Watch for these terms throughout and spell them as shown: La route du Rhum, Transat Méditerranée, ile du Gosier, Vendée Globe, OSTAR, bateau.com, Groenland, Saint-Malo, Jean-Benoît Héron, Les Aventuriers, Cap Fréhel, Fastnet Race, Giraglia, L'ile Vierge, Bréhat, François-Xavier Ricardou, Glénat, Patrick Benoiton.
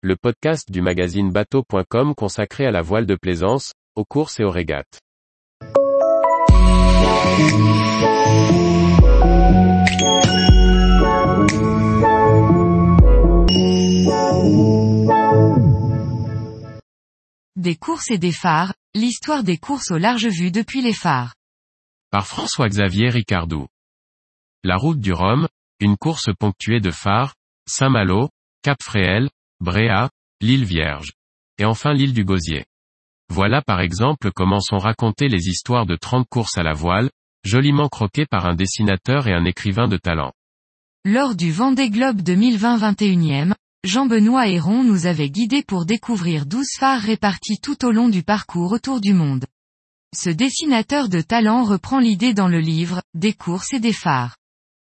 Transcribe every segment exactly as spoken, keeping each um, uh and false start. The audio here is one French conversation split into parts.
le podcast du magazine bateau point com consacré à la voile de plaisance, aux courses et aux régates. Des courses et des phares, l'histoire des courses au large vue depuis les phares. Par François-Xavier Ricardou. La route du Rhum, une course ponctuée de phares, Saint-Malo, Cap Fréhel, Bréhat, l'île Vierge. Et enfin l'île du Gosier. Voilà par exemple comment sont racontées les histoires de trente courses à la voile, joliment croquées par un dessinateur et un écrivain de talent. Lors du Vendée Globe deux mille vingt vingt et unième, Jean-Benoît Héron nous avait guidés pour découvrir douze phares répartis tout au long du parcours autour du monde. Ce dessinateur de talent reprend l'idée dans le livre « Des courses et des phares ».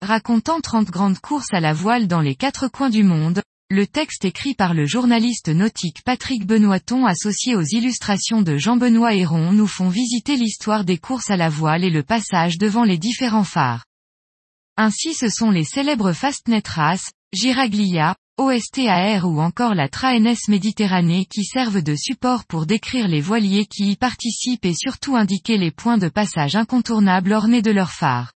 Racontant trente grandes courses à la voile dans les quatre coins du monde, le texte écrit par le journaliste nautique Patrick Benoiton associé aux illustrations de Jean-Benoît Héron nous font visiter l'histoire des courses à la voile et le passage devant les différents phares. Ainsi ce sont les célèbres Fastnet Race, Giraglia, O S T A R ou encore la Transat Méditerranée qui servent de support pour décrire les voiliers qui y participent et surtout indiquer les points de passage incontournables ornés de leurs phares.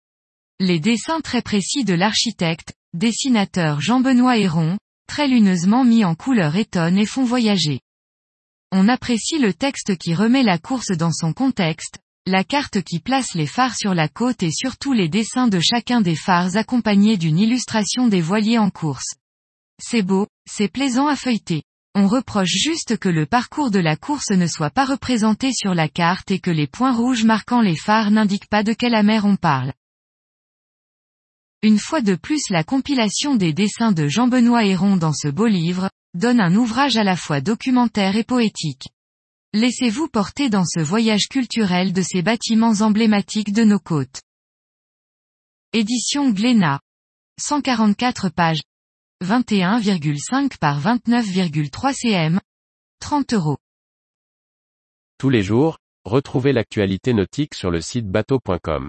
Les dessins très précis de l'architecte, dessinateur Jean-Benoît Héron, très luneusement mis en couleur étonnent et font voyager. On apprécie le texte qui remet la course dans son contexte, la carte qui place les phares sur la côte et surtout les dessins de chacun des phares accompagnés d'une illustration des voiliers en course. C'est beau, c'est plaisant à feuilleter. On reproche juste que le parcours de la course ne soit pas représenté sur la carte et que les points rouges marquant les phares n'indiquent pas de quelle mer on parle. Une fois de plus la compilation des dessins de Jean-Benoît Héron dans ce beau livre, donne un ouvrage à la fois documentaire et poétique. Laissez-vous porter dans ce voyage culturel de ces bâtiments emblématiques de nos côtes. Édition Glénat. cent quarante-quatre pages. vingt et un virgule cinq par vingt-neuf virgule trois centimètres, trente euros. Tous les jours, retrouvez l'actualité nautique sur le site bateau point com.